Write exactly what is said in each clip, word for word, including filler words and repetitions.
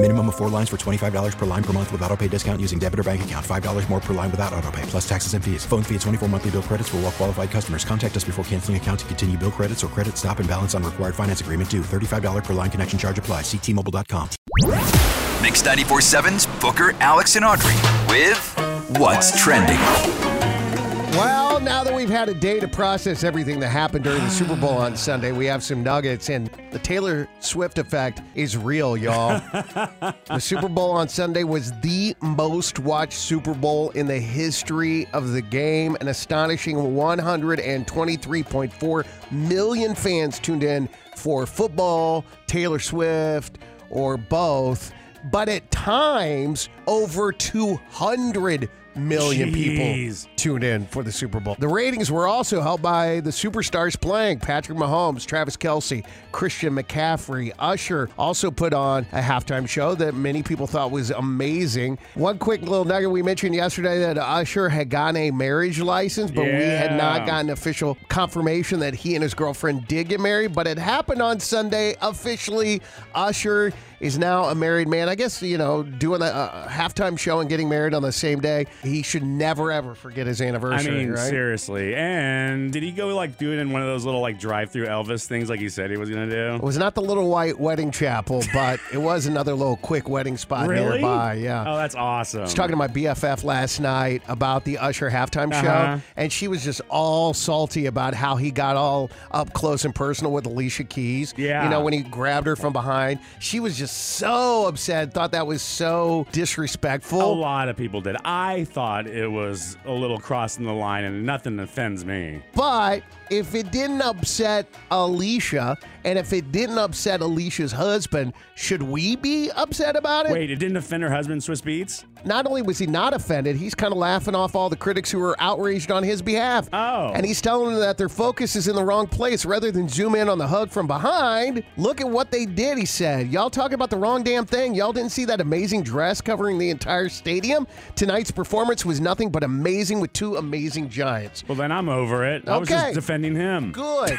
Minimum of four lines for twenty-five dollars per line per month with autopay discount using debit or bank account. five dollars more per line without autopay, plus taxes and fees. Phone fee at twenty-four monthly bill credits for well qualified customers. Contact us before canceling account to continue bill credits or credit stop and balance on required finance agreement due. thirty-five dollars per line connection charge applies. See T Mobile dot com. Mix ninety-four seven's Booker, Alex, and Audrey with What's Trending. Well, now that we've had a day to process everything that happened during the Super Bowl on Sunday, we have some nuggets, and the Taylor Swift effect is real, y'all. The Super Bowl on Sunday was the most-watched Super Bowl in the history of the game. An astonishing one hundred twenty-three point four million fans tuned in for football, Taylor Swift, or both, but at times, over two hundred million Jeez. People tuned in for the Super Bowl. The ratings were also helped by the superstars playing. Patrick Mahomes, Travis Kelsey, Christian McCaffrey, Usher also put on a halftime show that many people thought was amazing. One quick little nugget, we mentioned yesterday that Usher had gotten a marriage license, but yeah. we had not gotten official confirmation that he and his girlfriend did get married, but it happened on Sunday. Officially, Usher is now a married man. I guess, you know, doing a, a halftime show and getting married on the same day, he should never, ever forget his anniversary, I mean, right? Seriously. And did he go, like, do it in one of those little, like, drive-through Elvis things like he said he was going to do? It was not the little white wedding chapel, but it was another little quick wedding spot really? nearby. Yeah. Oh, that's awesome. I was talking to my B F F last night about the Usher halftime uh-huh. show, and she was just all salty about how he got all up close and personal with Alicia Keys. Yeah. You know, when he grabbed her from behind. She was just so upset, thought that was so disrespectful. A lot of people did. I thought it was a little crossing the line, and nothing offends me. But if it didn't upset Alicia, and if it didn't upset Alicia's husband, should we be upset about it? Wait, it didn't offend her husband, Swiss Beats? Not only was he not offended, he's kind of laughing off all the critics who are outraged on his behalf. Oh. And he's telling them that their focus is in the wrong place. Rather than zoom in on the hug from behind, look at what they did, he said. Y'all talking about the wrong damn thing. Y'all didn't see that amazing dress covering the entire stadium? Tonight's performance was nothing but amazing with two amazing giants. Well, then I'm over it. Okay. I was just defending him. Good.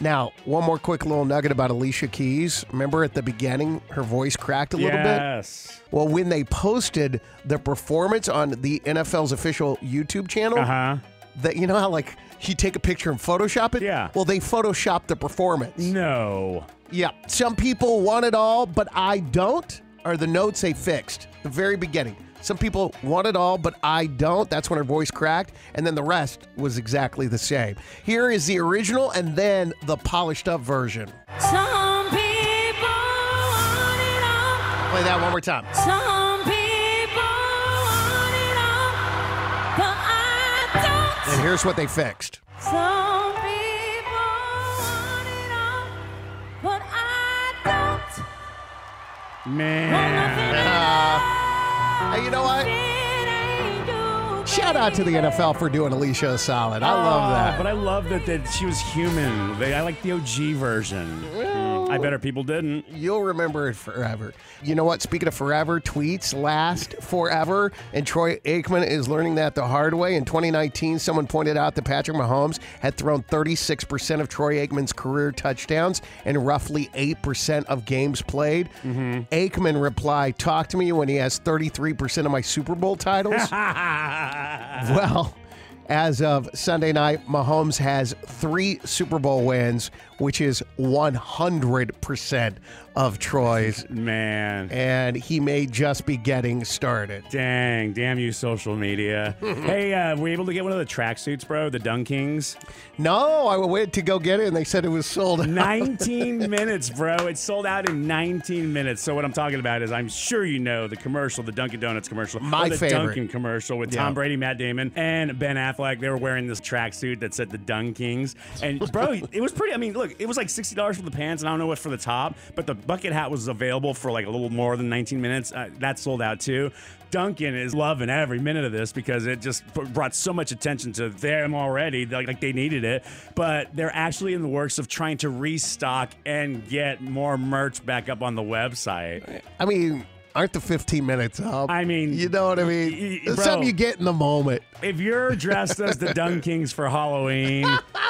Now, one more quick little nugget about Alicia Keys. Remember at the beginning, her voice cracked a little yes. bit? Yes. Well, when they posted the performance on the N F L's official YouTube channel, uh-huh. that you know how like you take a picture and Photoshop it? Yeah. Well, they Photoshopped the performance. No. Yeah. Some people want it all, but I don't, are the notes they fixed. The very beginning. Some people want it all, but I don't. That's when her voice cracked. And then the rest was exactly the same. Here is the original and then the polished up version. Some people want it all. Play that one more time. Some And here's what they fixed. Some people want it all, but I don't. Man. Uh, hey, you know what? Shout out to the N F L for doing Alicia a solid. I oh, love that. But I love that, that she was human. They, I like the O G version. Well, I bet her people didn't. You'll remember it forever. You know what? Speaking of forever, tweets last forever. And Troy Aikman is learning that the hard way. In twenty nineteen, someone pointed out that Patrick Mahomes had thrown thirty-six percent of Troy Aikman's career touchdowns and roughly eight percent of games played. Mm-hmm. Aikman replied, talk to me when he has thirty-three percent of my Super Bowl titles. Well, as of Sunday night, Mahomes has three Super Bowl wins, which is one hundred percent of Troy's. Man. And he may just be getting started. Dang. Damn you, social media. Hey, uh, were you able to get one of the tracksuits, bro? The Dunkings? No, I went to go get it, and they said it was sold out. nineteen minutes, bro. It sold out in nineteen minutes. So what I'm talking about is, I'm sure you know the commercial, the Dunkin' Donuts commercial. My the favorite. The Dunkin' commercial with Tom yeah. Brady, Matt Damon, and Ben Affleck. They were wearing this tracksuit that said the Dunkings. And, bro, it was pretty. I mean, look, it was like sixty dollars for the pants, and I don't know what for the top, but the bucket hat was available for like a little more than nineteen minutes. Uh, that sold out too. Dunkin' is loving every minute of this because it just brought so much attention to them already, like, like they needed it. But they're actually in the works of trying to restock and get more merch back up on the website. I mean, aren't the fifteen minutes up? I mean, you know what I mean? Bro, it's something you get in the moment. If you're dressed as the Dunkings for Halloween,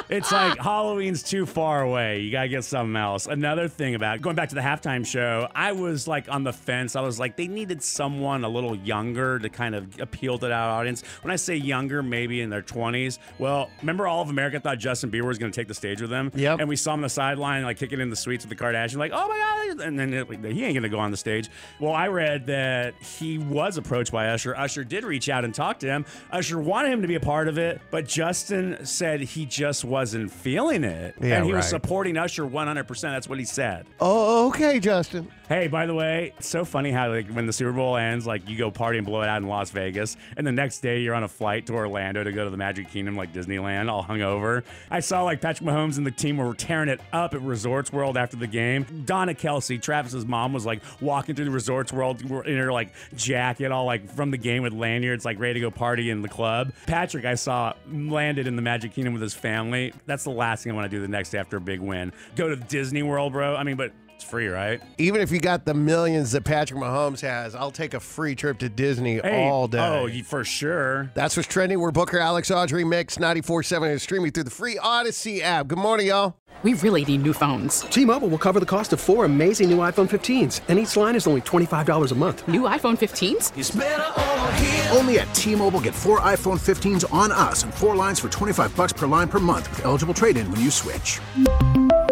it's like Halloween's too far away. You got to get something else. Another thing about going back to the halftime show, I was like on the fence. I was like, they needed someone a little younger to kind of appeal to that audience. When I say younger, maybe in their twenties. Well, remember all of America thought Justin Bieber was going to take the stage with them? Yep. And we saw him on the sideline, like kicking in the suites with the Kardashians, like, oh my God. And then it, he ain't going to go on the stage. Well, I read that he was approached by Usher. Usher did reach out and talk to him. Usher wanted him to be a part of it, but Justin said he just wasn't feeling it. Yeah, and he right. was supporting Usher one hundred percent. That's what he said. Oh, okay, Justin. Hey, by the way, it's so funny how like when the Super Bowl ends, like you go party and blow it out in Las Vegas, and the next day you're on a flight to Orlando to go to the Magic Kingdom, like Disneyland, all hungover. I saw like Patrick Mahomes and the team were tearing it up at Resorts World after the game. Donna Kelsey, Travis's mom, was like walking through the Resorts World in her like jacket, all like from the game with lanyards, like ready to go party in the club. Patrick, I saw, landed in the Magic Kingdom with his family. That's the last thing I want to do the next day after a big win. Go to Disney World, bro. I mean, but it's free, right? Even if you got the millions that Patrick Mahomes has, I'll take a free trip to Disney hey, all day. Oh, for sure. That's what's trending. We're Booker, Alex, Audrey, Mix, ninety-four point seven, and streaming through the free Odyssey app. Good morning, y'all. We really need new phones. T-Mobile will cover the cost of four amazing new iPhone fifteens, and each line is only twenty-five dollars a month. New iPhone fifteens? It's better over here. Only at T-Mobile, get four iPhone fifteens on us and four lines for twenty-five bucks per line per month with eligible trade-in when you switch.